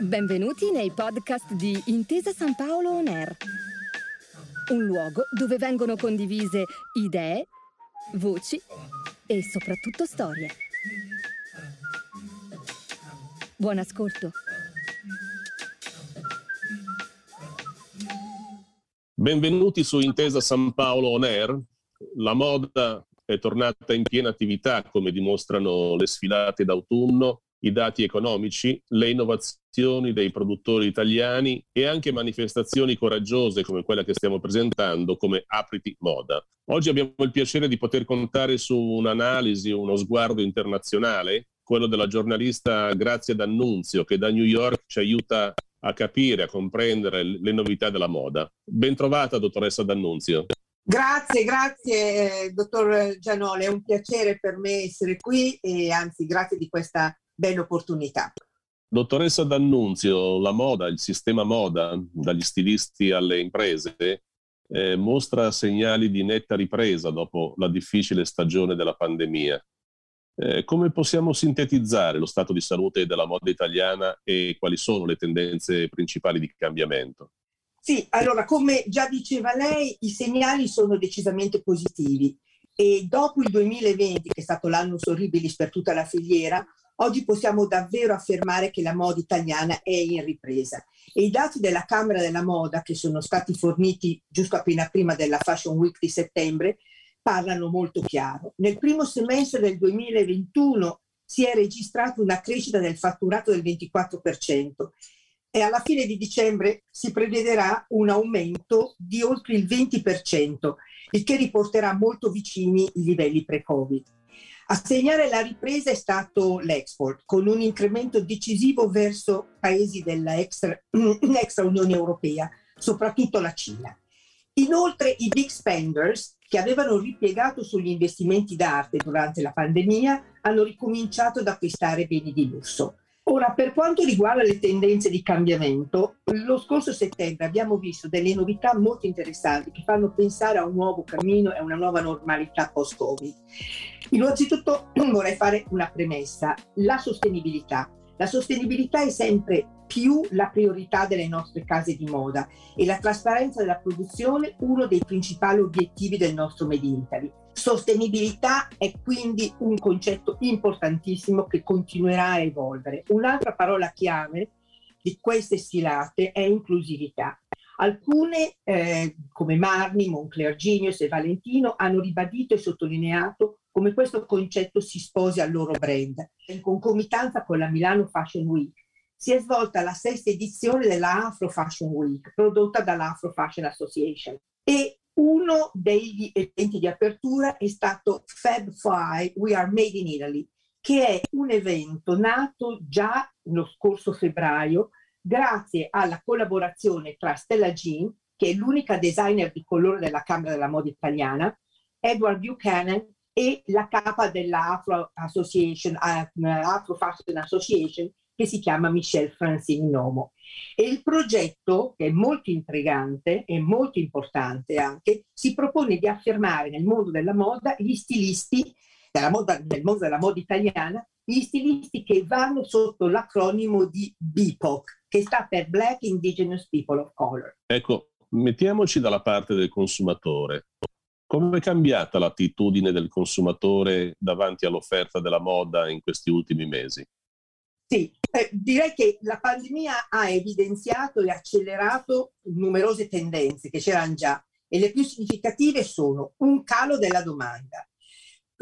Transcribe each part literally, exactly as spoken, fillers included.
Benvenuti nei podcast di Intesa San Paolo On Air, un luogo dove vengono condivise idee, voci e soprattutto storie. Buon ascolto. Benvenuti su Intesa San Paolo On Air. La moda è tornata in piena attività, come dimostrano le sfilate d'autunno, i dati economici, le innovazioni dei produttori italiani e anche manifestazioni coraggiose come quella che stiamo presentando, come Apriti Moda. Oggi abbiamo il piacere di poter contare su un'analisi, uno sguardo internazionale, quello della giornalista Grazia D'Annunzio, che da New York ci aiuta a capire, a comprendere le novità della moda. Bentrovata, dottoressa D'Annunzio. Grazie, grazie, dottor Gianole. È un piacere per me essere qui e anzi grazie di questa bella opportunità. Dottoressa D'Annunzio, la moda, il sistema moda, dagli stilisti alle imprese, eh, mostra segnali di netta ripresa dopo la difficile stagione della pandemia. Eh, come possiamo sintetizzare lo stato di salute della moda italiana e quali sono le tendenze principali di cambiamento? Sì, allora, come già diceva lei, i segnali sono decisamente positivi e dopo il duemilaventi, che è stato l'anno horribilis per tutta la filiera, oggi possiamo davvero affermare che la moda italiana è in ripresa e i dati della Camera della Moda, che sono stati forniti giusto appena prima della Fashion Week di settembre, parlano molto chiaro. Nel primo semestre del duemilaventuno si è registrata una crescita del fatturato del ventiquattro per cento e alla fine di dicembre si prevederà un aumento di oltre il venti per cento, il che riporterà molto vicini i livelli pre-Covid. A segnare la ripresa è stato l'export, con un incremento decisivo verso paesi della ex Unione Europea, soprattutto la Cina. Inoltre i big spenders, che avevano ripiegato sugli investimenti d'arte durante la pandemia, hanno ricominciato ad acquistare beni di lusso. Ora, per quanto riguarda le tendenze di cambiamento, lo scorso settembre abbiamo visto delle novità molto interessanti che fanno pensare a un nuovo cammino e a una nuova normalità post-Covid. Innanzitutto vorrei fare una premessa: la sostenibilità. La sostenibilità è sempre più la priorità delle nostre case di moda e la trasparenza della produzione uno dei principali obiettivi del nostro Made in Italy. Sostenibilità è quindi un concetto importantissimo che continuerà a evolvere. Un'altra parola chiave di queste sfilate è inclusività. Alcune, eh, come Marni, Moncler Genius e Valentino, hanno ribadito e sottolineato come questo concetto si sposi al loro brand. In concomitanza con la Milano Fashion Week si è svolta la sesta edizione della Afro Fashion Week, prodotta dall'Afro Fashion Association. E uno degli eventi di apertura è stato Feb cinque, We are Made in Italy, che è un evento nato già lo scorso febbraio grazie alla collaborazione tra Stella Jean, che è l'unica designer di colore della Camera della Moda italiana, Edward Buchanan e la capa dell'Afro Association, Afro Fashion Association, che si chiama Michel Francis Nomo. E il progetto, che è molto intrigante e molto importante anche, si propone di affermare nel mondo della moda gli stilisti, della moda, nel mondo della moda italiana, gli stilisti che vanno sotto l'acronimo di B I P O C, che sta per Black Indigenous People of Color. Ecco, mettiamoci dalla parte del consumatore. Come è cambiata l'attitudine del consumatore davanti all'offerta della moda in questi ultimi mesi? Sì, eh, direi che la pandemia ha evidenziato e accelerato numerose tendenze che c'erano già e le più significative sono un calo della domanda.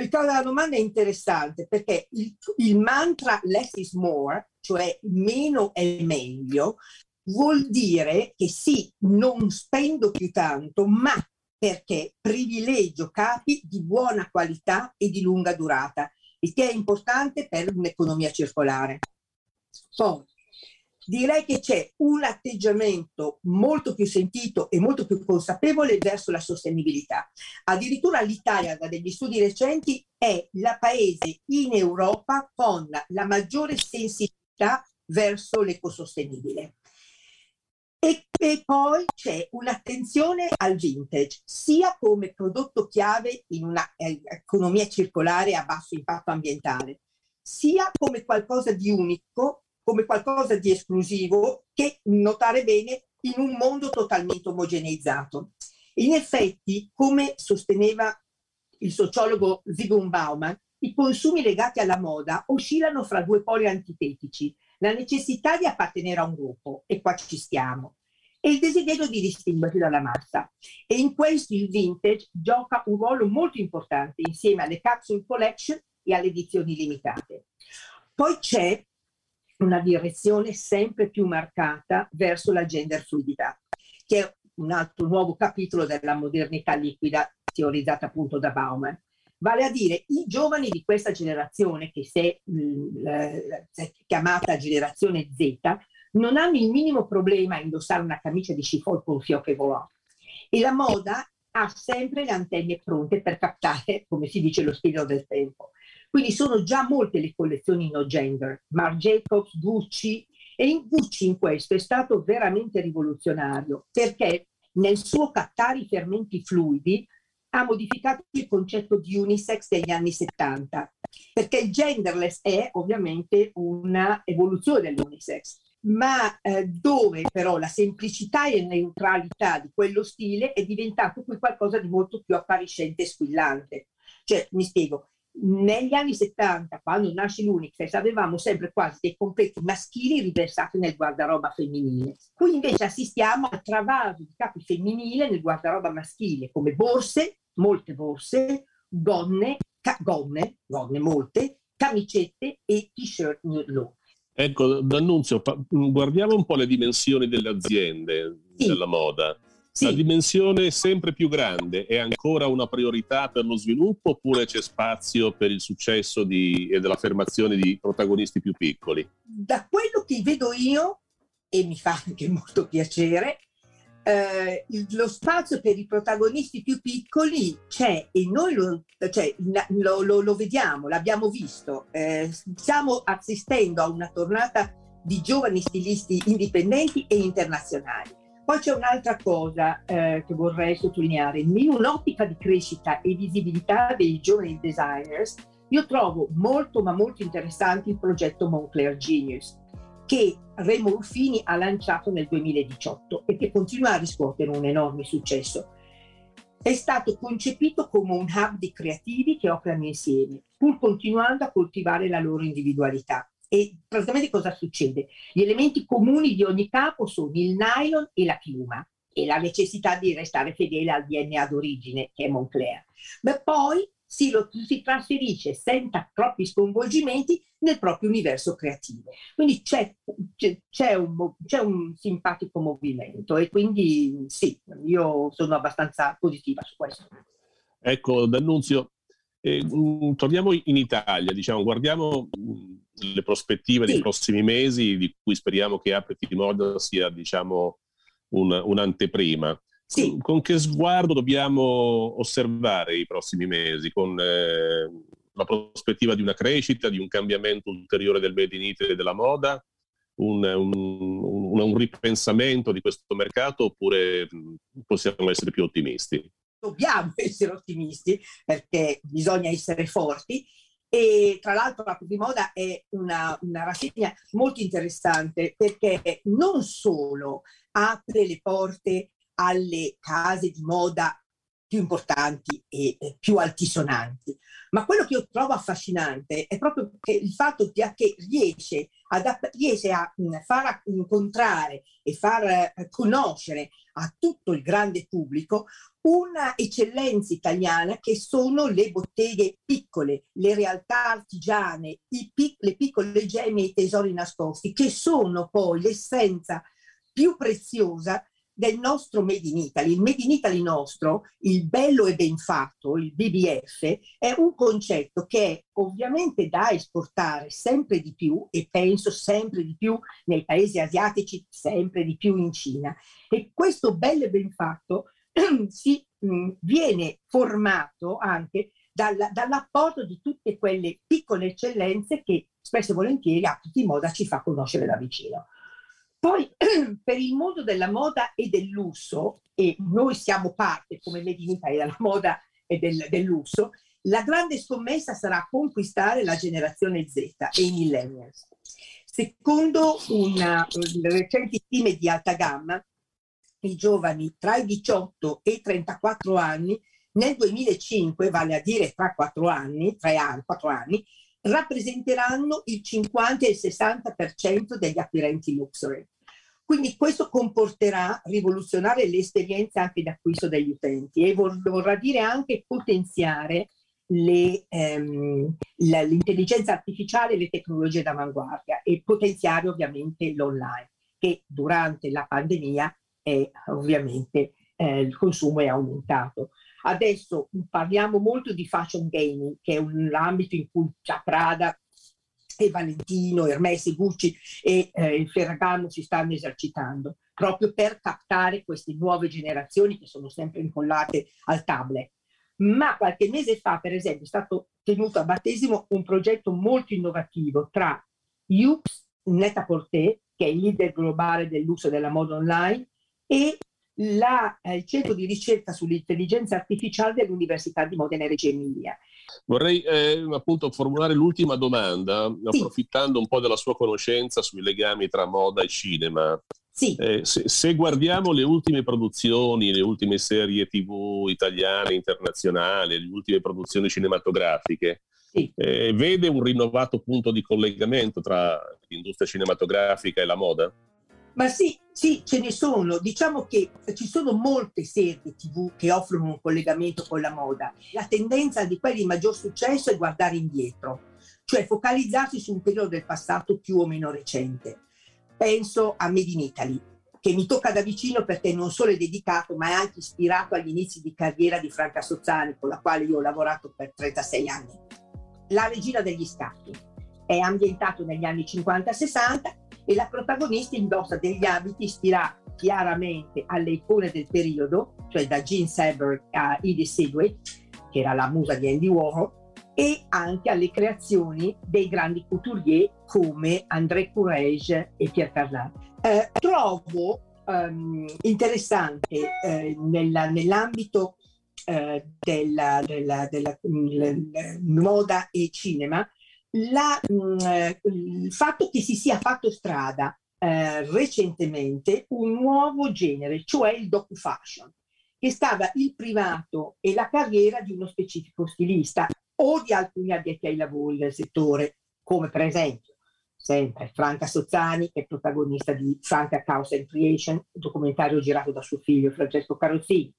Il calo della domanda è interessante perché il, il mantra less is more, cioè meno è meglio, vuol dire che sì, non spendo più tanto, ma perché privilegio capi di buona qualità e di lunga durata, il che è importante per un'economia circolare. Poi, direi che c'è un atteggiamento molto più sentito e molto più consapevole verso la sostenibilità. Addirittura l'Italia, da degli studi recenti, è il paese in Europa con la maggiore sensibilità verso l'ecosostenibile. E, e poi c'è un'attenzione al vintage, sia come prodotto chiave in una eh, economia circolare a basso impatto ambientale, sia come qualcosa di unico, come qualcosa di esclusivo, che notare bene in un mondo totalmente omogeneizzato. In effetti, come sosteneva il sociologo Zygmunt Bauman, i consumi legati alla moda oscillano fra due poli antitetici, la necessità di appartenere a un gruppo, e qua ci stiamo, e il desiderio di distinguersi dalla massa. E in questo il vintage gioca un ruolo molto importante insieme alle capsule collection e alle edizioni limitate. Poi c'è una direzione sempre più marcata verso la gender fluidità, che è un altro nuovo capitolo della modernità liquida teorizzata appunto da Bauman. Vale a dire, i giovani di questa generazione, che si è mh, chiamata generazione Z, non hanno il minimo problema a indossare una camicia di chiffon con fiocchi volant. E la moda ha sempre le antenne pronte per captare, come si dice, lo spirito del tempo. Quindi sono già molte le collezioni no gender, Marc Jacobs, Gucci, e in Gucci in questo è stato veramente rivoluzionario, perché nel suo captare i fermenti fluidi ha modificato il concetto di unisex degli anni settanta, perché il genderless è ovviamente una evoluzione dell'unisex, ma eh, dove però la semplicità e la neutralità di quello stile è diventato poi qualcosa di molto più appariscente e squillante. Cioè, mi spiego, negli anni settanta, quando nasce l'unisex, avevamo sempre quasi dei completi maschili riversati nel guardaroba femminile. Qui invece assistiamo al travaso di capi femminile nel guardaroba maschile, come borse, molte borse, gonne, gonne, gonne molte, camicette e t-shirt nude low. Ecco, D'Annunzio, guardiamo un po' le dimensioni delle aziende, sì, della moda. Sì. La dimensione sempre più grande è ancora una priorità per lo sviluppo, oppure c'è spazio per il successo di, e dell'affermazione di protagonisti più piccoli? Da quello che vedo io, e mi fa anche molto piacere, eh, lo spazio per i protagonisti più piccoli c'è, e noi lo, cioè, lo, lo, lo vediamo, l'abbiamo visto. Eh, stiamo assistendo a una tornata di giovani stilisti indipendenti e internazionali. Poi c'è un'altra cosa eh, che vorrei sottolineare. In un'ottica di crescita e visibilità dei giovani designers, io trovo molto ma molto interessante il progetto Moncler Genius, che Remo Ruffini ha lanciato nel duemiladiciotto e che continua a riscuotere un enorme successo. È stato concepito come un hub di creativi che operano insieme, pur continuando a coltivare la loro individualità. E praticamente cosa succede? Gli elementi comuni di ogni capo sono il nylon e la piuma e la necessità di restare fedele al D N A d'origine, che è Moncler. Ma poi si, lo, si trasferisce senza troppi sconvolgimenti nel proprio universo creativo. Quindi c'è, c'è, c'è, un, c'è un simpatico movimento, e quindi sì, io sono abbastanza positiva su questo. Ecco, D'Annunzio, eh, torniamo in Italia, diciamo, guardiamo le prospettive, sì, dei prossimi mesi, di cui speriamo che Apriti Moda sia, diciamo, un, un'anteprima. Sì. Con che sguardo dobbiamo osservare i prossimi mesi? Con eh, la prospettiva di una crescita, di un cambiamento ulteriore del Made in Italy e della moda? Un, un, un, un ripensamento di questo mercato, oppure possiamo essere più ottimisti? Dobbiamo essere ottimisti, perché bisogna essere forti. E tra l'altro Apriti Moda è una, una rassegna molto interessante, perché non solo apre le porte alle case di moda più importanti e più altisonanti, ma quello che io trovo affascinante è proprio che il fatto che riesce, ad, riesce a far incontrare e far conoscere a tutto il grande pubblico una eccellenza italiana, che sono le botteghe piccole, le realtà artigiane, i pic- le piccole gemme e i tesori nascosti, che sono poi l'essenza più preziosa del nostro Made in Italy. Il Made in Italy nostro, il bello e ben fatto, il B B F, è un concetto che è ovviamente da esportare sempre di più, e penso sempre di più nei paesi asiatici, sempre di più in Cina. E questo bello e ben fatto si mh, viene formato anche dalla, dall'apporto di tutte quelle piccole eccellenze che spesso e volentieri Apriti Moda ci fa conoscere da vicino. Poi per il mondo della moda e del lusso, e noi siamo parte come Made in Italy della moda e del, del lusso, La grande scommessa sarà conquistare la generazione Z e i millennials. Secondo una, recenti stime di alta gamma, i giovani tra i diciotto e i trentaquattro anni nel duemilacinque, vale a dire tra quattro anni, tre anni, quattro anni, rappresenteranno il cinquanta e il sessanta per cento degli acquirenti luxury. Quindi questo comporterà rivoluzionare le esperienze anche di acquisto degli utenti e vor- vorrà dire anche potenziare le, ehm, la, l'intelligenza artificiale e le tecnologie d'avanguardia, e potenziare ovviamente l'online, che durante la pandemia è, ovviamente eh, il consumo è aumentato. Adesso parliamo molto di fashion gaming, che è un ambito in cui già Prada e Valentino, Hermès e Gucci e eh, il Ferragamo si stanno esercitando, proprio per captare queste nuove generazioni che sono sempre incollate al tablet. Ma qualche mese fa, per esempio, è stato tenuto a battesimo un progetto molto innovativo tra U P S Net-a-Porter, che è il leader globale del lusso e della moda online, e La, eh, il centro di ricerca sull'intelligenza artificiale dell'Università di Modena e Reggio Emilia. Vorrei eh, appunto formulare l'ultima domanda, sì, approfittando un po' della sua conoscenza sui legami tra moda e cinema. Sì. Eh, se, se guardiamo le ultime produzioni, le ultime serie tivù italiane, internazionali, le ultime produzioni cinematografiche, sì, eh, vede un rinnovato punto di collegamento tra l'industria cinematografica e la moda? Ma sì, sì, ce ne sono. Diciamo che ci sono molte serie tivù che offrono un collegamento con la moda. La tendenza di quelli di maggior successo è guardare indietro, cioè focalizzarsi su un periodo del passato più o meno recente. Penso a Made in Italy, che mi tocca da vicino perché non solo è dedicato, ma è anche ispirato agli inizi di carriera di Franca Sozzani, con la quale io ho lavorato per trentasei anni. La regina degli scacchi è ambientato negli anni cinquanta sessanta, e la protagonista indossa degli abiti ispirati chiaramente alle icone del periodo, cioè da Jean Seberg a Edie Sedgwick, che era la musa di Andy Warhol, e anche alle creazioni dei grandi couturier come André Courrèges e Pierre Cardin. Eh, trovo ehm, interessante eh, nella, nell'ambito eh, della, della, della, della, della moda e cinema La, mh, il fatto che si sia fatto strada eh, recentemente un nuovo genere, cioè il docu-fashion, che stava il privato e la carriera di uno specifico stilista o di alcuni addetti ai lavori del settore, come per esempio sempre Franca Sozzani, che è protagonista di Franca: Chaos and Creation, un documentario girato da suo figlio Francesco Carrozzini,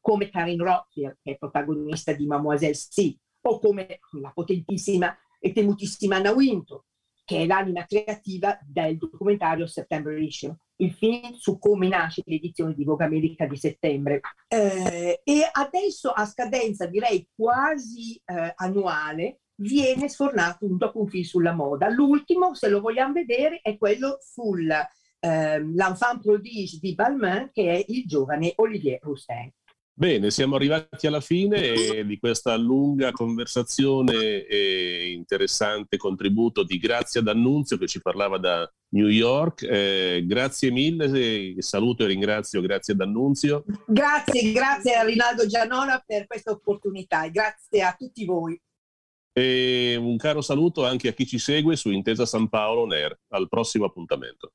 come Karin Rothfield, che è protagonista di Mademoiselle C, o come la potentissima e temutissima Anna Wintour, che è l'anima creativa del documentario September Issue, il film su come nasce l'edizione di Vogue America di settembre. Eh, e adesso, a scadenza direi quasi eh, annuale, viene sfornato un docufilm sulla moda. L'ultimo, se lo vogliamo vedere, è quello sull'enfant eh, prodige di Balmain, che è il giovane Olivier Rousteing. Bene, siamo arrivati alla fine di questa lunga conversazione e interessante contributo di Grazia D'Annunzio, che ci parlava da New York. Eh, grazie mille, saluto e ringrazio Grazia D'Annunzio. Grazie, grazie a Rinaldo Gianola per questa opportunità e grazie a tutti voi. E un caro saluto anche a chi ci segue su Intesa San Paolo On Air. Al prossimo appuntamento.